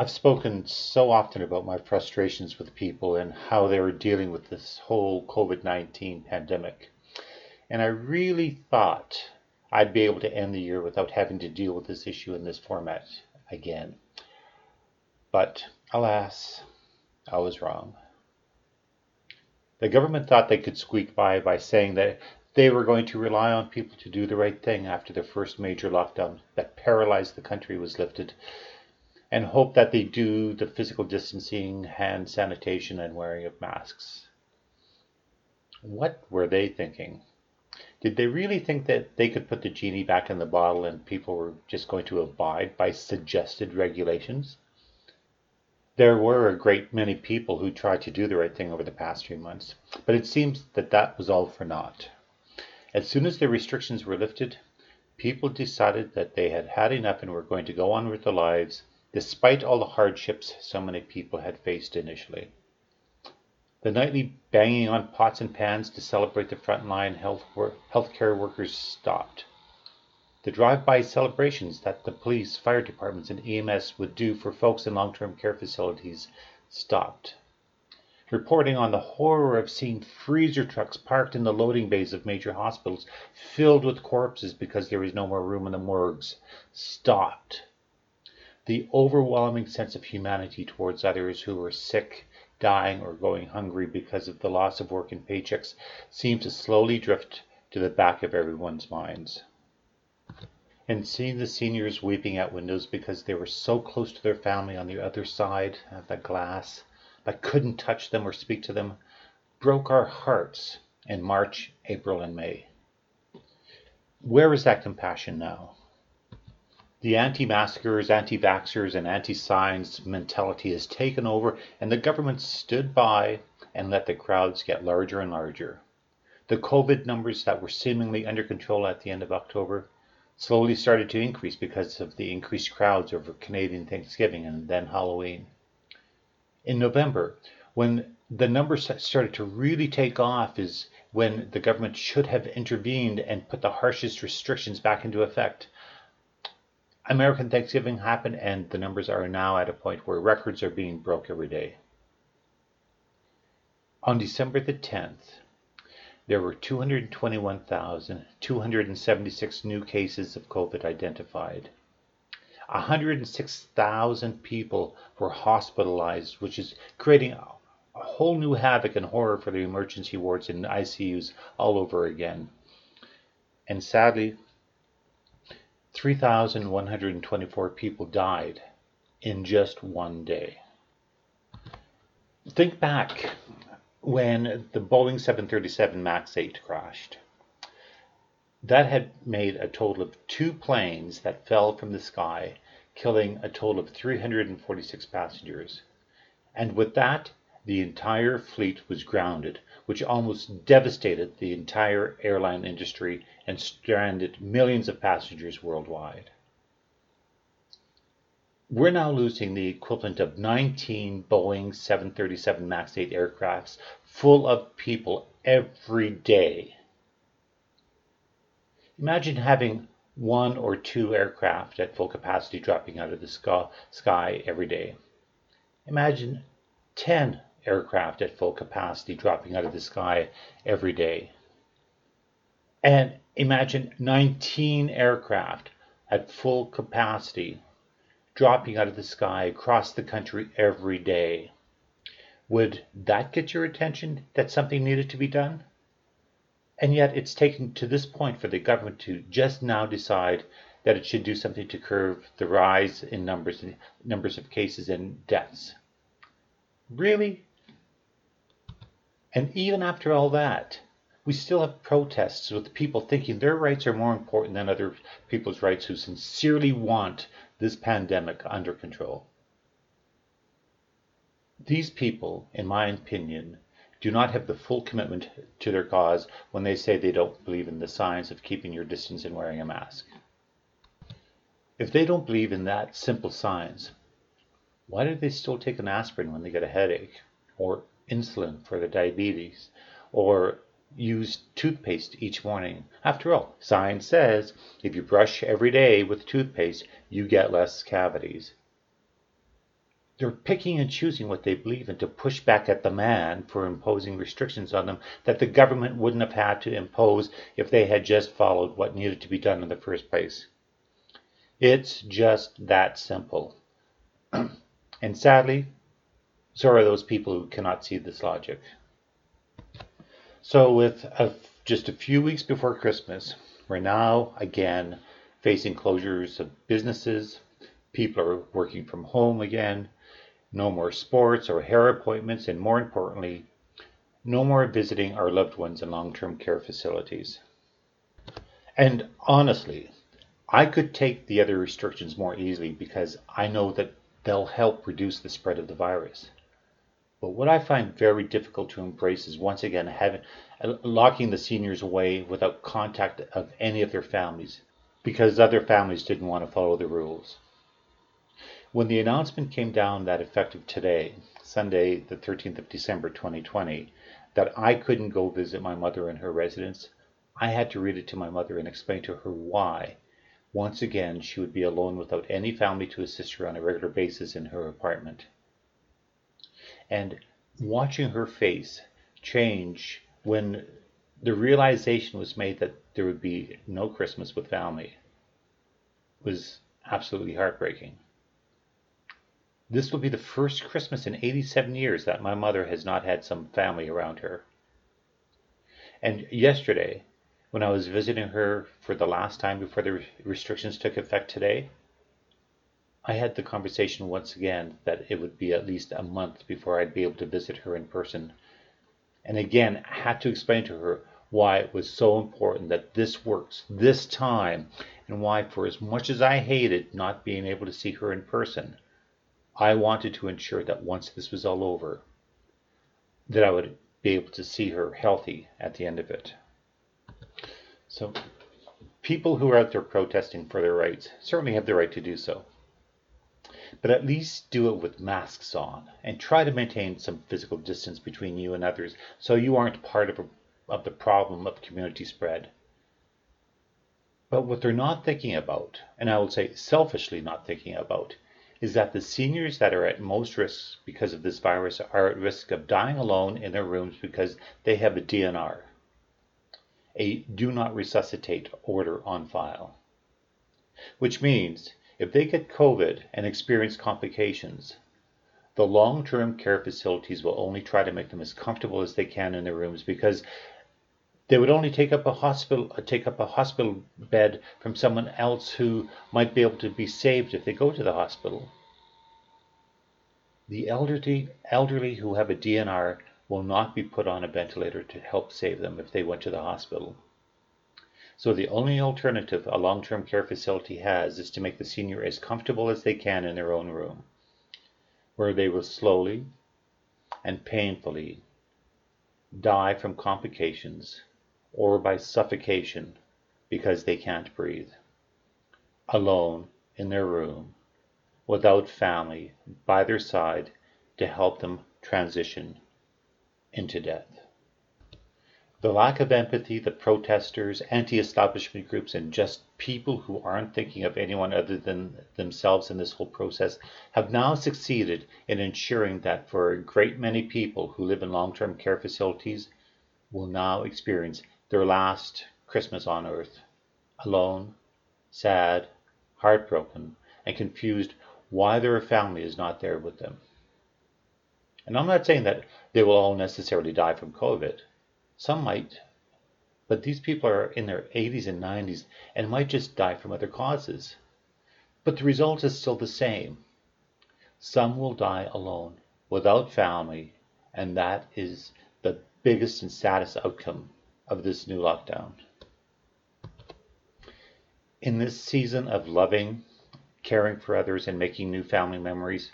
I've spoken so often about my frustrations with people and how they were dealing with this whole COVID-19 pandemic. And I really thought I'd be able to end the year without having to deal with this issue in this format again. But alas, I was wrong. The government thought they could squeak by saying that they were going to rely on people to do the right thing after the first major lockdown that paralyzed the country was lifted, and hope that they do the physical distancing, hand sanitation, and wearing of masks. What were they thinking? Did they really think that they could put the genie back in the bottle and people were just going to abide by suggested regulations? There were a great many people who tried to do the right thing over the past few months, but it seems that was all for naught. As soon as the restrictions were lifted, people decided that they had had enough and were going to go on with their lives, despite all the hardships so many people had faced initially. The nightly banging on pots and pans to celebrate the frontline healthcare workers stopped. The drive-by celebrations that the police, fire departments, and EMS would do for folks in long-term care facilities stopped. Reporting on the horror of seeing freezer trucks parked in the loading bays of major hospitals filled with corpses because there was no more room in the morgues stopped. The overwhelming sense of humanity towards others who were sick, dying, or going hungry because of the loss of work and paychecks seemed to slowly drift to the back of everyone's minds. And seeing the seniors weeping at windows because they were so close to their family on the other side of the glass but couldn't touch them or speak to them, broke our hearts in March, April, and May. Where is that compassion now? The anti-maskers, anti-vaxxers, and anti-science mentality has taken over, and the government stood by and let the crowds get larger and larger. The COVID numbers that were seemingly under control at the end of October slowly started to increase because of the increased crowds over Canadian Thanksgiving and then Halloween. In November, when the numbers started to really take off is when the government should have intervened and put the harshest restrictions back into effect. American Thanksgiving happened, and the numbers are now at a point where records are being broke every day. On December the 10th, there were 221,276 new cases of COVID identified. 106,000 people were hospitalized, which is creating a whole new havoc and horror for the emergency wards and ICUs all over again. And sadly, 3,124 people died in just one day. Think back when the Boeing 737 MAX 8 crashed. That had made a total of 2 planes that fell from the sky, killing a total of 346 passengers. And with that, the entire fleet was grounded, which almost devastated the entire airline industry and stranded millions of passengers worldwide. We're now losing the equivalent of 19 Boeing 737 MAX 8 aircrafts full of people every day. Imagine having 1 or 2 aircraft at full capacity dropping out of the sky every day. Imagine 10 aircraft at full capacity dropping out of the sky every day. And imagine 19 aircraft at full capacity dropping out of the sky across the country every day. Would that get your attention that something needed to be done? And yet it's taken to this point for the government to just now decide that it should do something to curb the rise in numbers of cases and deaths. Really? And even after all that, we still have protests with people thinking their rights are more important than other people's rights who sincerely want this pandemic under control. These people, in my opinion, do not have the full commitment to their cause when they say they don't believe in the science of keeping your distance and wearing a mask. If they don't believe in that simple science, why do they still take an aspirin when they get a headache, or insulin for their diabetes, or use toothpaste each morning? After all, science says if you brush every day with toothpaste, you get less cavities. They're picking and choosing what they believe in to push back at the man for imposing restrictions on them that the government wouldn't have had to impose if they had just followed what needed to be done in the first place. It's just that simple. And sadly, so are those people who cannot see this logic. So with just a few weeks before Christmas, we're now again facing closures of businesses. People are working from home again. No more sports or hair appointments, and more importantly, no more visiting our loved ones in long-term care facilities. And honestly, I could take the other restrictions more easily because I know that they'll help reduce the spread of the virus. But what I find very difficult to embrace is once again locking the seniors away without contact of any of their families because other families didn't want to follow the rules. When the announcement came down that effective today, Sunday, the 13th of December 2020, that I couldn't go visit my mother in her residence, I had to read it to my mother and explain to her why, once again, she would be alone without any family to assist her on a regular basis in her apartment. And watching her face change when the realization was made that there would be no Christmas with family was absolutely heartbreaking. This will be the first Christmas in 87 years that my mother has not had some family around her. And yesterday, when I was visiting her for the last time before the restrictions took effect today, I had the conversation once again that it would be at least a month before I'd be able to visit her in person. And again, I had to explain to her why it was so important that this works this time, and why, for as much as I hated not being able to see her in person, I wanted to ensure that once this was all over, that I would be able to see her healthy at the end of it. So people who are out there protesting for their rights certainly have the right to do so. But at least do it with masks on and try to maintain some physical distance between you and others so you aren't part of the problem of community spread. But what they're not thinking about, and I will say selfishly not thinking about, is that the seniors that are at most risk because of this virus are at risk of dying alone in their rooms because they have a DNR, a do not resuscitate order on file. Which means if they get COVID and experience complications, the long-term care facilities will only try to make them as comfortable as they can in their rooms because they would only take up a hospital bed from someone else who might be able to be saved if they go to the hospital. The elderly who have a DNR will not be put on a ventilator to help save them if they went to the hospital. So the only alternative a long-term care facility has is to make the senior as comfortable as they can in their own room, where they will slowly and painfully die from complications or by suffocation because they can't breathe, alone in their room, without family by their side to help them transition into death. The lack of empathy that protesters, anti-establishment groups, and just people who aren't thinking of anyone other than themselves in this whole process have now succeeded in ensuring that for a great many people who live in long-term care facilities will now experience their last Christmas on earth, alone, sad, heartbroken, and confused why their family is not there with them. And I'm not saying that they will all necessarily die from COVID. Some might, but these people are in their 80s and 90s and might just die from other causes. But the result is still the same. Some will die alone, without family, and that is the biggest and saddest outcome of this new lockdown. In this season of loving, caring for others, and making new family memories,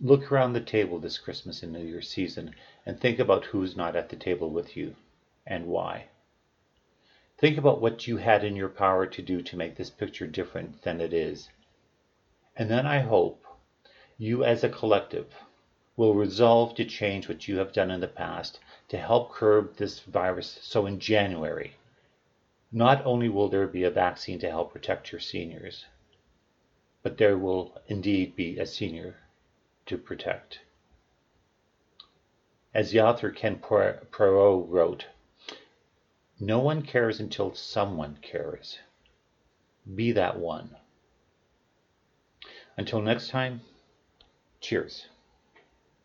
look around the table this Christmas and New Year's season and think about who's not at the table with you and why. Think about what you had in your power to do to make this picture different than it is. And then I hope you as a collective will resolve to change what you have done in the past to help curb this virus so in January, not only will there be a vaccine to help protect your seniors, but there will indeed be a senior to protect. As the author Ken Perrault wrote, "No one cares until someone cares. Be that one." Until next time, cheers.